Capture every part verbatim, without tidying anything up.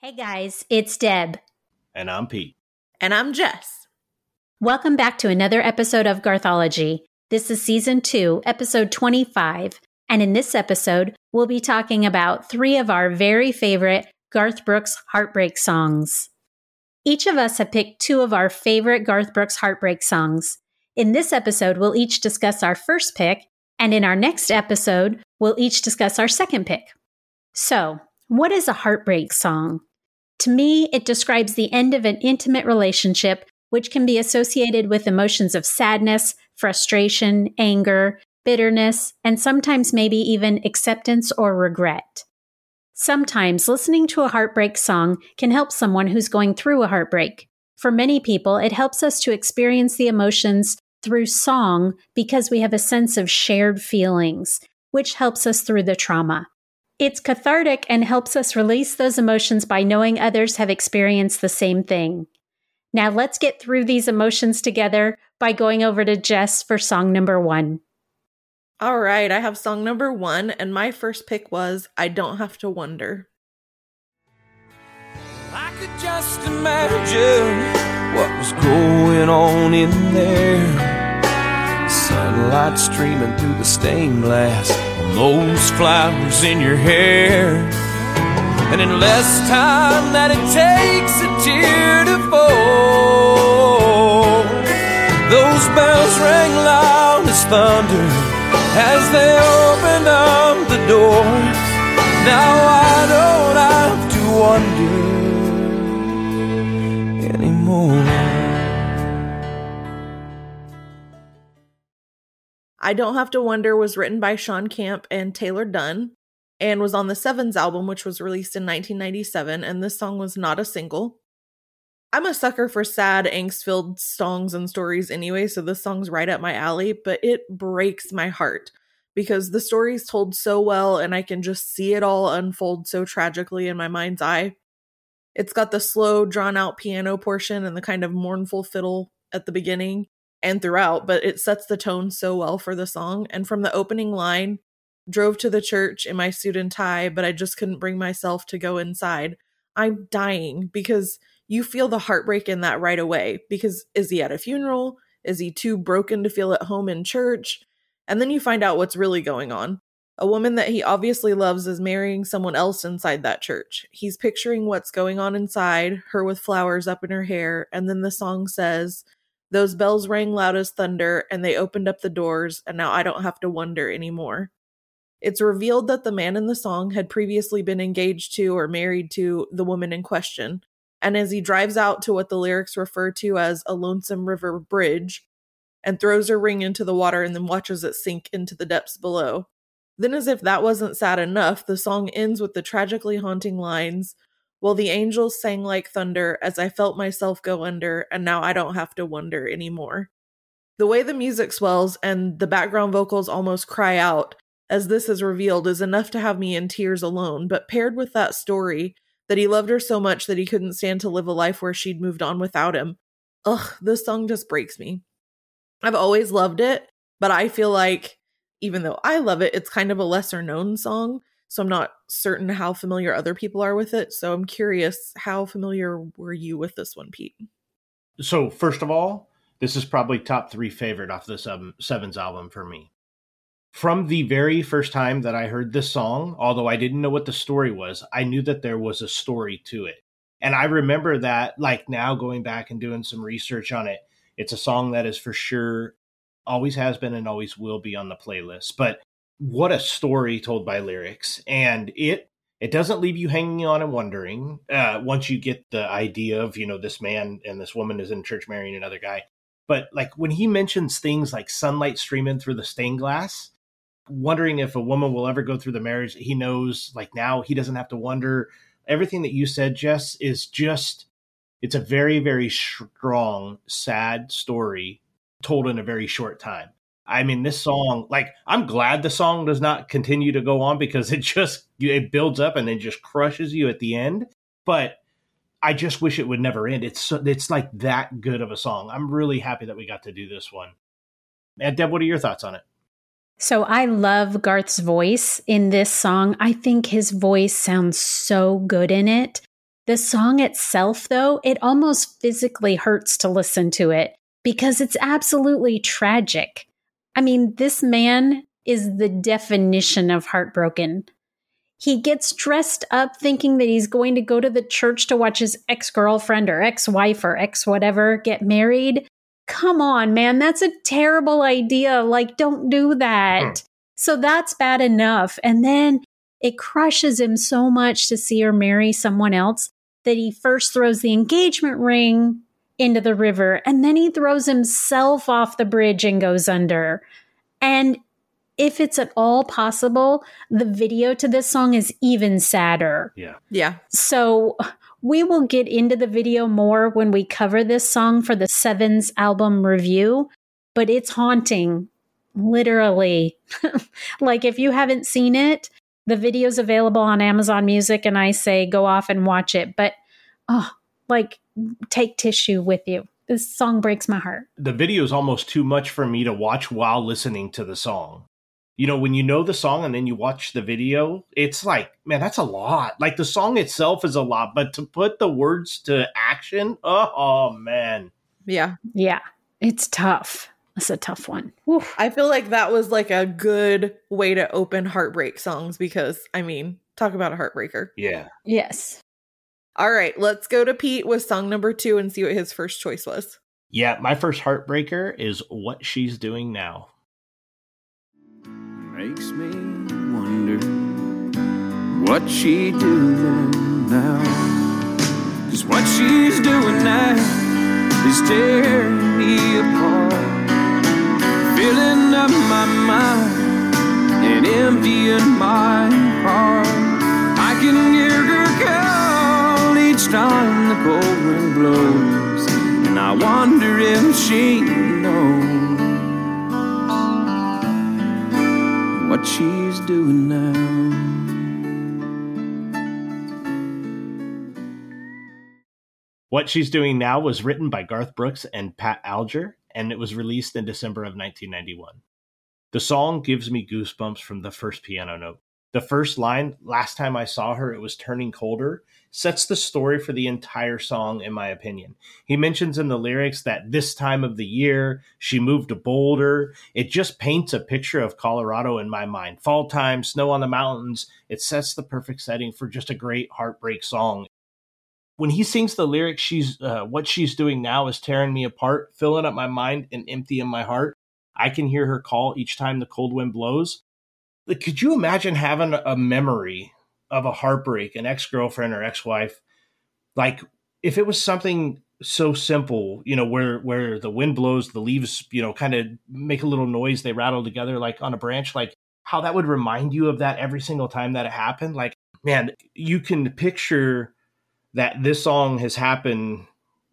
Hey guys, it's Deb. And I'm Pete. And I'm Jess. Welcome back to another episode of Garthology. This is Season two, Episode twenty-five, and in this episode, we'll be talking about three of our very favorite Garth Brooks heartbreak songs. Each of us have picked two of our favorite Garth Brooks heartbreak songs. In this episode, we'll each discuss our first pick, and in our next episode, we'll each discuss our second pick. So, what is a heartbreak song? To me, it describes the end of an intimate relationship, which can be associated with emotions of sadness, frustration, anger, bitterness, and sometimes maybe even acceptance or regret. Sometimes listening to a heartbreak song can help someone who's going through a heartbreak. For many people, it helps us to experience the emotions through song because we have a sense of shared feelings, which helps us through the trauma. It's cathartic and helps us release those emotions by knowing others have experienced the same thing. Now let's get through these emotions together by going over to Jess for song number one. All right, I have song number one, and my first pick was I Don't Have to Wonder. I could just imagine what was going on in there. Sunlight streaming through the stained glass. Those flowers in your hair. And in less time than it takes a tear to fall, those bells rang loud as thunder as they opened up the door. Now I don't have to wonder anymore. I Don't Have to Wonder was written by Sean Camp and Taylor Dunn and was on the Sevens album, which was released in nineteen ninety-seven, and this song was not a single. I'm a sucker for sad, angst-filled songs and stories anyway, so this song's right up my alley, but it breaks my heart because the story's told so well and I can just see it all unfold so tragically in my mind's eye. It's got the slow, drawn-out piano portion and the kind of mournful fiddle at the beginning and throughout, but it sets the tone so well for the song. And from the opening line, drove to the church in my suit and tie, but I just couldn't bring myself to go inside. I'm dying because you feel the heartbreak in that right away. Because is he at a funeral? Is he too broken to feel at home in church? And then you find out what's really going on. A woman that he obviously loves is marrying someone else inside that church. He's picturing what's going on inside, her with flowers up in her hair. And then the song says, those bells rang loud as thunder, and they opened up the doors, and now I don't have to wonder anymore. It's revealed that the man in the song had previously been engaged to or married to the woman in question. And as he drives out to what the lyrics refer to as a lonesome river bridge and throws her ring into the water and then watches it sink into the depths below. Then, as if that wasn't sad enough, the song ends with the tragically haunting lines, well, the angels sang like thunder as I felt myself go under, and now I don't have to wonder anymore. The way the music swells and the background vocals almost cry out, as this is revealed, is enough to have me in tears alone, but paired with that story that he loved her so much that he couldn't stand to live a life where she'd moved on without him. Ugh, this song just breaks me. I've always loved it, but I feel like, even though I love it, it's kind of a lesser known song. So I'm not certain how familiar other people are with it. So I'm curious, how familiar were you with this one, Pete? So first of all, this is probably top three favorite off this um, Sevens album for me. From the very first time that I heard this song, although I didn't know what the story was, I knew that there was a story to it. And I remember that, like now going back and doing some research on it, it's a song that is for sure always has been and always will be on the playlist. But what a story told by lyrics, and it it doesn't leave you hanging on and wondering uh, once you get the idea of, you know, this man and this woman is in church marrying another guy. But like when he mentions things like sunlight streaming through the stained glass, wondering if a woman will ever go through the marriage. He knows, like, now he doesn't have to wonder. Everything that you said, Jess, is just, it's a very, very strong, sad story told in a very short time. I mean, this song, like, I'm glad the song does not continue to go on because it just, it builds up and then just crushes you at the end. But I just wish it would never end. It's so, it's like that good of a song. I'm really happy that we got to do this one. And Deb, what are your thoughts on it? So I love Garth's voice in this song. I think his voice sounds so good in it. The song itself, though, it almost physically hurts to listen to it because it's absolutely tragic. I mean, this man is the definition of heartbroken. He gets dressed up thinking that he's going to go to the church to watch his ex-girlfriend or ex-wife or ex-whatever get married. Come on, man, that's a terrible idea. Like, don't do that. Mm. So that's bad enough. And then it crushes him so much to see her marry someone else that he first throws the engagement ring into the river, and then he throws himself off the bridge and goes under. And if it's at all possible, the video to this song is even sadder. Yeah. Yeah. So we will get into the video more when we cover this song for the Sevens album review, but it's haunting, literally. Like, if you haven't seen it, the video's available on Amazon Music, and I say go off and watch it. But, oh, like, take tissue with you. This song breaks my heart. The video is almost too much for me to watch while listening to the song. You know, when you know the song and then you watch the video, it's like, man, that's a lot. Like, the song itself is a lot, but to put the words to action, oh, oh man. Yeah. Yeah. It's tough. It's a tough one. Oof. I feel like that was like a good way to open heartbreak songs because, I mean, talk about a heartbreaker. Yeah. Yes. All right, let's go to Pete with song number two and see what his first choice was. Yeah, my first heartbreaker is What She's Doing Now. Makes me wonder what she doing now. Cause what she's doing now is tearing me apart. Filling up my mind and emptying my heart. I can hear her call each time the cold wind blows, and I wonder if she knows what she's doing now. What She's Doing Now was written by Garth Brooks and Pat Alger, and it was released in December of nineteen ninety-one. The song gives me goosebumps from the first piano note. The first line, last time I saw her, it was turning colder, sets the story for the entire song, in my opinion. He mentions in the lyrics that this time of the year, she moved to Boulder. It just paints a picture of Colorado in my mind. Fall time, snow on the mountains. It sets the perfect setting for just a great heartbreak song. When he sings the lyrics, she's uh, what she's doing now is tearing me apart, filling up my mind and emptying my heart. I can hear her call each time the cold wind blows. Like, could you imagine having a memory of a heartbreak, an ex-girlfriend or ex-wife? Like, if it was something so simple, you know, where, where the wind blows, the leaves, you know, kind of make a little noise, they rattle together like on a branch, like how that would remind you of that every single time that it happened. Like, man, you can picture that this song has happened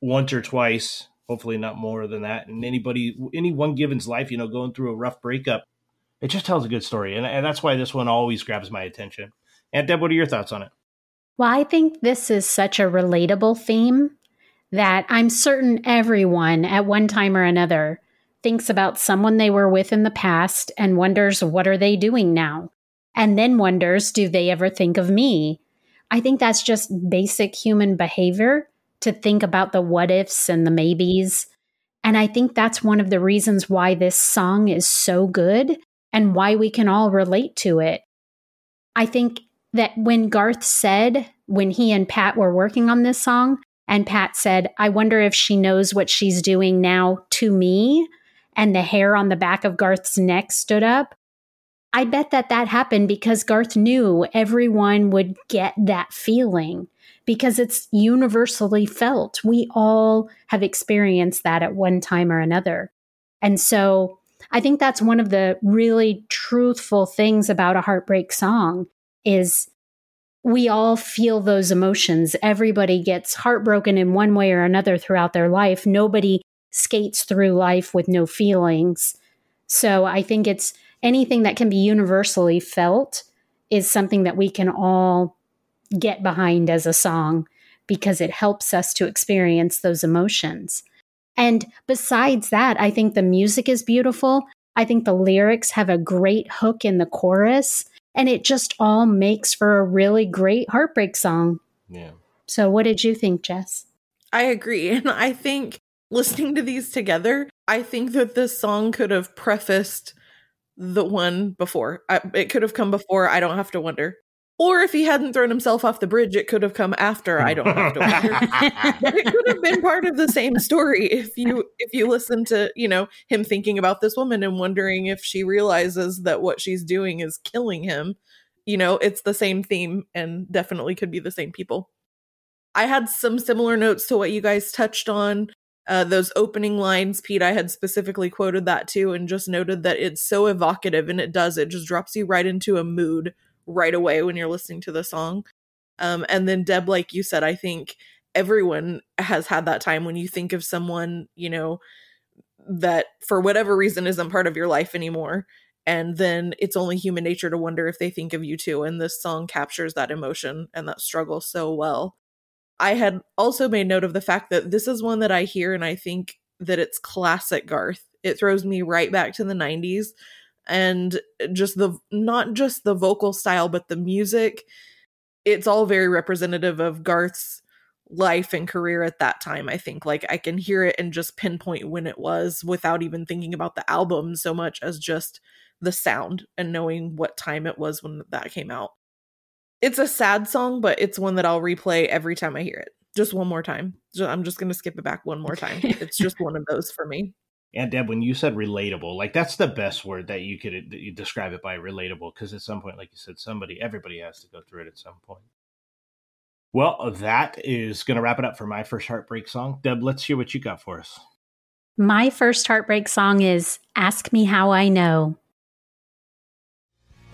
once or twice, hopefully not more than that. And anybody, any one given's life, you know, going through a rough breakup, it just tells a good story. And, and that's why this one always grabs my attention. Aunt Deb, what are your thoughts on it? Well, I think this is such a relatable theme that I'm certain everyone at one time or another thinks about someone they were with in the past and wonders, what are they doing now? And then wonders, do they ever think of me? I think that's just basic human behavior to think about the what ifs and the maybes. And I think that's one of the reasons why this song is so good and why we can all relate to it. I think that when Garth said, when he and Pat were working on this song, and Pat said, I wonder if she knows what she's doing now to me, and the hair on the back of Garth's neck stood up, I bet that that happened because Garth knew everyone would get that feeling because it's universally felt. We all have experienced that at one time or another. And so I think that's one of the really truthful things about a heartbreak song is we all feel those emotions. Everybody gets heartbroken in one way or another throughout their life. Nobody skates through life with no feelings. So I think it's anything that can be universally felt is something that we can all get behind as a song because it helps us to experience those emotions. And besides that, I think the music is beautiful. I think the lyrics have a great hook in the chorus, and it just all makes for a really great heartbreak song. Yeah. So what did you think, Jess? I agree. And I think listening to these together, I think that this song could have prefaced the one before. I, it could have come before I Don't Have to Wonder. Or if he hadn't thrown himself off the bridge, it could have come after I Don't Have to Wonder. It could have been part of the same story if you if you listen to, you know, him thinking about this woman and wondering if she realizes that what she's doing is killing him. You know, it's the same theme and definitely could be the same people. I had some similar notes to what you guys touched on. Uh, those opening lines, Pete, I had specifically quoted that too and just noted that it's so evocative, and it does. It just drops you right into a mood right away when you're listening to the song. Um, and then Deb, like you said, I think everyone has had that time when you think of someone, you know, that for whatever reason isn't part of your life anymore. And then it's only human nature to wonder if they think of you too. And this song captures that emotion and that struggle so well. I had also made note of the fact that this is one that I hear and I think that it's classic Garth. It throws me right back to the nineties. And just the, not just the vocal style, but the music, it's all very representative of Garth's life and career at that time, I think. Like, I can hear it and just pinpoint when it was without even thinking about the album so much as just the sound and knowing what time it was when that came out. It's a sad song, but it's one that I'll replay every time I hear it. Just one more time. I'm just going to skip it back one more time. It's just one of those for me. And Deb, when you said relatable, like that's the best word that you could that you describe it by, relatable, because at some point, like you said, somebody, everybody has to go through it at some point. Well, that is going to wrap it up for my first heartbreak song. Deb, let's hear what you got for us. My first heartbreak song is Ask Me How I Know.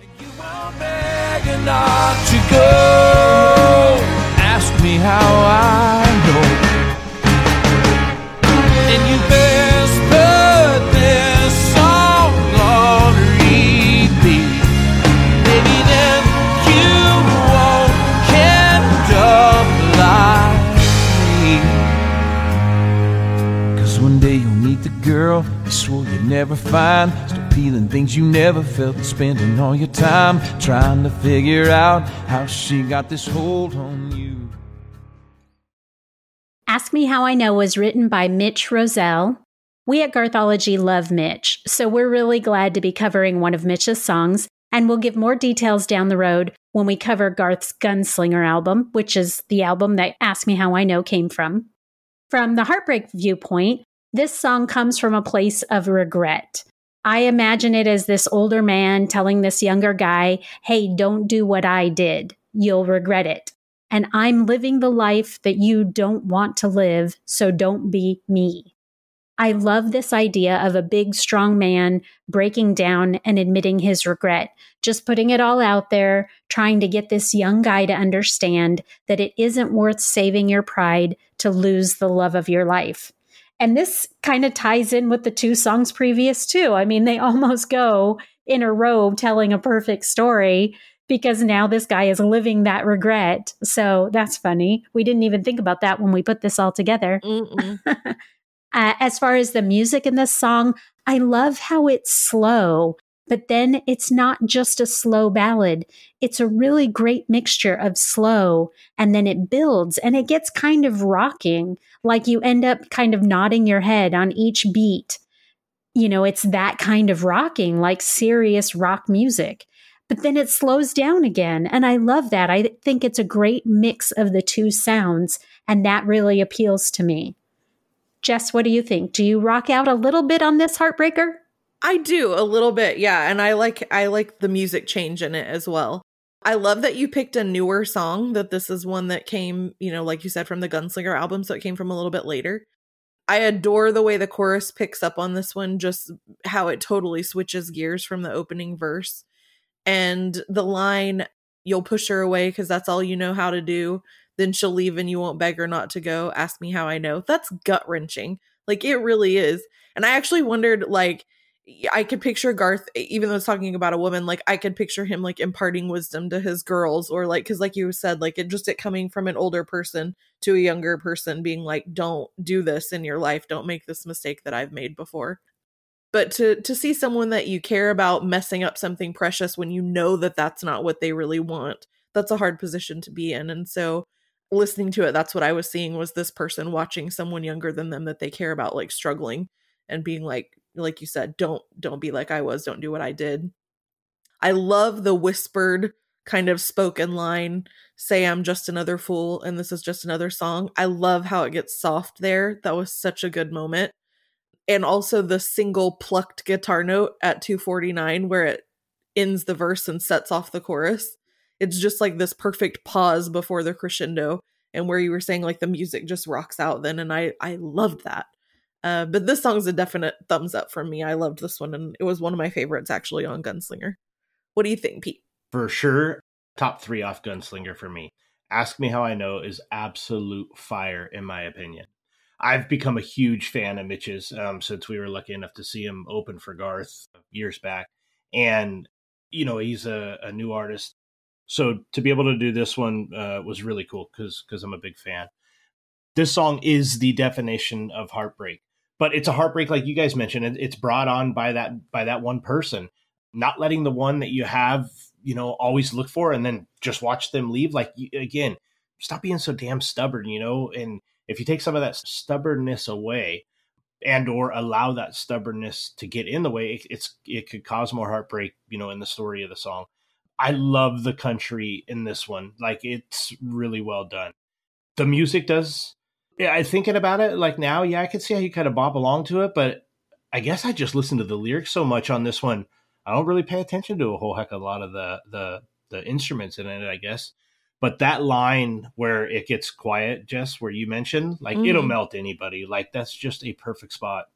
You won't beg not to go. Ask me how I know. Girl, you swore you'd never find. Still peeling things you never felt, and spending all your time trying to figure out how she got this hold on you. Ask Me How I Know was written by Mitch Roselle. We at Garthology love Mitch, so we're really glad to be covering one of Mitch's songs, and we'll give more details down the road when we cover Garth's Gunslinger album, which is the album that Ask Me How I Know came from. From the heartbreak viewpoint, this song comes from a place of regret. I imagine it as this older man telling this younger guy, hey, don't do what I did. You'll regret it. And I'm living the life that you don't want to live, so don't be me. I love this idea of a big, strong man breaking down and admitting his regret, just putting it all out there, trying to get this young guy to understand that it isn't worth saving your pride to lose the love of your life. And this kind of ties in with the two songs previous too. I mean, they almost go in a row telling a perfect story because now this guy is living that regret. So that's funny. We didn't even think about that when we put this all together. uh, as far as the music in this song, I love how it's slow, but then it's not just a slow ballad. It's a really great mixture of slow, and then it builds and it gets kind of rocking. Like you end up kind of nodding your head on each beat. You know, it's that kind of rocking, like serious rock music. But then it slows down again. And I love that. I think it's a great mix of the two sounds. And that really appeals to me. Jess, what do you think? Do you rock out a little bit on this heartbreaker? I do a little bit, yeah, and I like I like the music change in it as well. I love that you picked a newer song, that this is one that came, you know, like you said, from the Gunslinger album, so it came from a little bit later. I adore the way the chorus picks up on this one, just how it totally switches gears from the opening verse. And the line, "You'll push her away because that's all you know how to do. Then she'll leave and you won't beg her not to go. Ask me how I know." That's gut-wrenching. Like, it really is. And I actually wondered, like, I could picture Garth, even though it's talking about a woman, like, I could picture him, like, imparting wisdom to his girls, or like, because like you said, like, it just it coming from an older person to a younger person being like, don't do this in your life. Don't make this mistake that I've made before. But to to see someone that you care about messing up something precious when you know that that's not what they really want, that's a hard position to be in. And so listening to it, that's what I was seeing, was this person watching someone younger than them that they care about, like, struggling and being like, like you said, don't, don't be like I was, don't do what I did. I love the whispered kind of spoken line, say I'm just another fool and this is just another song. I love how it gets soft there. That was such a good moment. And also the single plucked guitar note at two forty-nine where it ends the verse and sets off the chorus. It's just like this perfect pause before the crescendo, and where you were saying, like, the music just rocks out then. And I, I loved that. Uh, but this song's a definite thumbs up from me. I loved this one, and it was one of my favorites actually on Gunslinger. What do you think, Pete? For sure, top three off Gunslinger for me. Ask Me How I Know is absolute fire, in my opinion. I've become a huge fan of Mitch's um, since we were lucky enough to see him open for Garth years back. And, you know, he's a, a new artist. So to be able to do this one uh, was really cool because because I'm a big fan. This song is the definition of heartbreak. But it's a heartbreak, like you guys mentioned, it's brought on by that by that one person, not letting the one that you have, you know, always look for, and then just watch them leave. Like, again, stop being so damn stubborn, you know, and if you take some of that stubbornness away and or allow that stubbornness to get in the way, it, it's it could cause more heartbreak, you know, in the story of the song. I love the country in this one. Like, it's really well done. The music does. Yeah, I thinking about it like now, yeah, I could see how you kind of bob along to it, but I guess I just listen to the lyrics so much on this one. I don't really pay attention to a whole heck of a lot of the the, the instruments in it, I guess. But that line where it gets quiet, Jess, where you mentioned, like, mm. it'll melt anybody. Like, that's just a perfect spot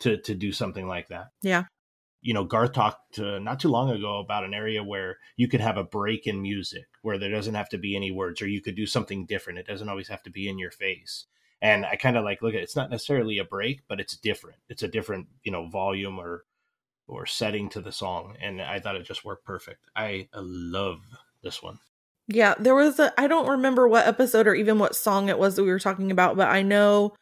to to do something like that. Yeah. You know, Garth talked uh, not too long ago about an area where you could have a break in music, where there doesn't have to be any words, or you could do something different. It doesn't always have to be in your face. And I kind of like, look at, it's not necessarily a break, but it's different. It's a different, you know, volume or, or setting to the song. And I thought it just worked perfect. I love this one. Yeah, there was a, I don't remember what episode or even what song it was that we were talking about, but I know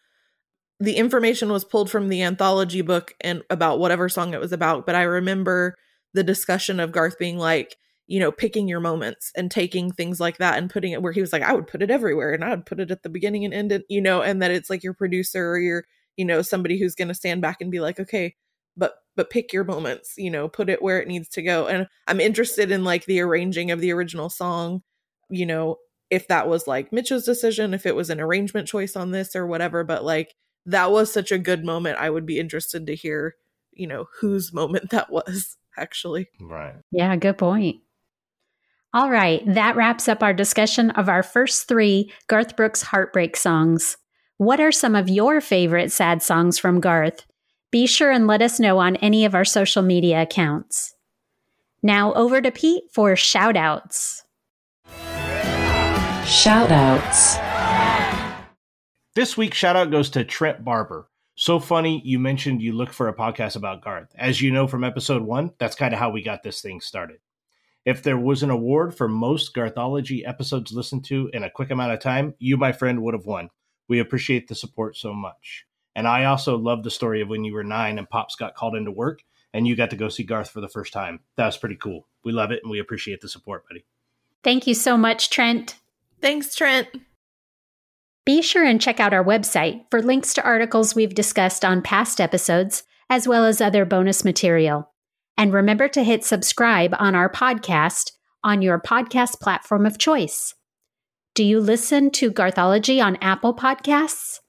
the information was pulled from the anthology book and about whatever song it was about. But I remember the discussion of Garth being like, you know, picking your moments and taking things like that and putting it where he was like, I would put it everywhere and I would put it at the beginning and end it, you know, and that it's like your producer or your, you know, somebody who's going to stand back and be like, okay, but, but pick your moments, you know, put it where it needs to go. And I'm interested in, like, the arranging of the original song, you know, if that was like Mitch's decision, if it was an arrangement choice on this or whatever, but like, that was such a good moment. I would be interested to hear, you know, whose moment that was actually. Right. Yeah. Good point. All right, that wraps up our discussion of our first three Garth Brooks heartbreak songs. What are some of your favorite sad songs from Garth? Be sure and let us know on any of our social media accounts. Now over to Pete for shoutouts. Shoutouts. This week's shoutout goes to Trent Barber. So funny you mentioned you look for a podcast about Garth. As you know from episode one, that's kind of how we got this thing started. If there was an award for most Garthology episodes listened to in a quick amount of time, you, my friend, would have won. We appreciate the support so much. And I also love the story of when you were nine and Pops got called into work and you got to go see Garth for the first time. That was pretty cool. We love it and we appreciate the support, buddy. Thank you so much, Trent. Thanks, Trent. Be sure and check out our website for links to articles we've discussed on past episodes, as well as other bonus material. And remember to hit subscribe on our podcast on your podcast platform of choice. Do you listen to Garthology on Apple Podcasts?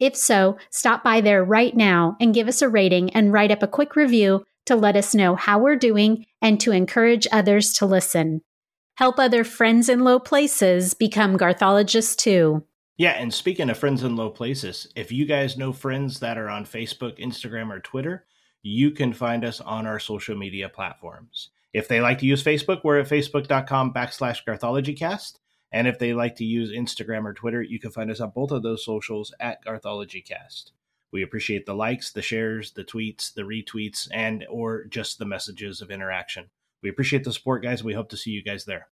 If so, stop by there right now and give us a rating and write up a quick review to let us know how we're doing and to encourage others to listen. Help other friends in low places become Garthologists too. Yeah, and speaking of friends in low places, if you guys know friends that are on Facebook, Instagram, or Twitter, you can find us on our social media platforms. If they like to use Facebook, we're at facebook.com backslash GarthologyCast. And if they like to use Instagram or Twitter, you can find us on both of those socials at GarthologyCast. We appreciate the likes, the shares, the tweets, the retweets, and or just the messages of interaction. We appreciate the support, guys. We hope to see you guys there.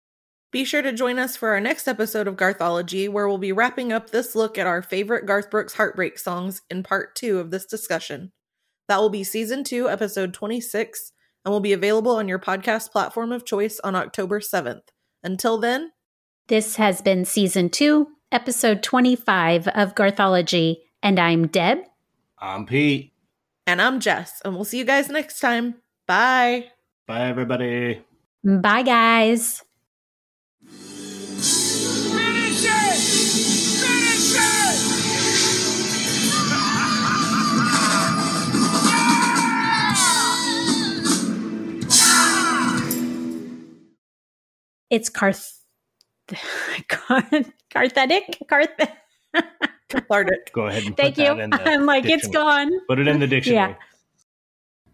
Be sure to join us for our next episode of Garthology, where we'll be wrapping up this look at our favorite Garth Brooks heartbreak songs in part two of this discussion. That will be season two, episode twenty-six, and will be available on your podcast platform of choice on October seventh. Until then, this has been season two, episode twenty-five of Garthology, and I'm Deb. I'm Pete. And I'm Jess, and we'll see you guys next time. Bye. Bye, everybody. Bye, guys. Finish it! Finish it! It's Garth... Garth... Garthetic? Garth... Cathartic. Go ahead and Thank put you. That in the I'm like, dictionary. It's gone. Put it in the dictionary.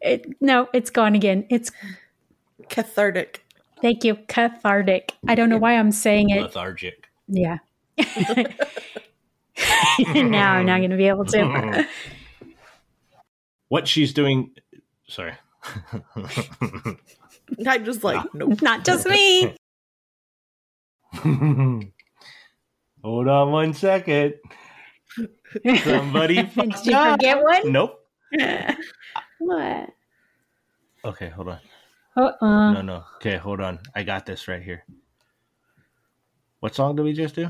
Yeah. It, no, it's gone again. It's... Cathartic. Thank you. Cathartic. I don't know why I'm saying it. Lethargic. Yeah. Now I'm not going to be able to. What she's doing... Sorry. Not just like... No. Nope. Not just me. Hold on one second. Somebody Did you up. Forget one? Nope. What? Okay, hold on. Uh-uh. No, no. Okay, hold on. I got this right here. What song did we just do?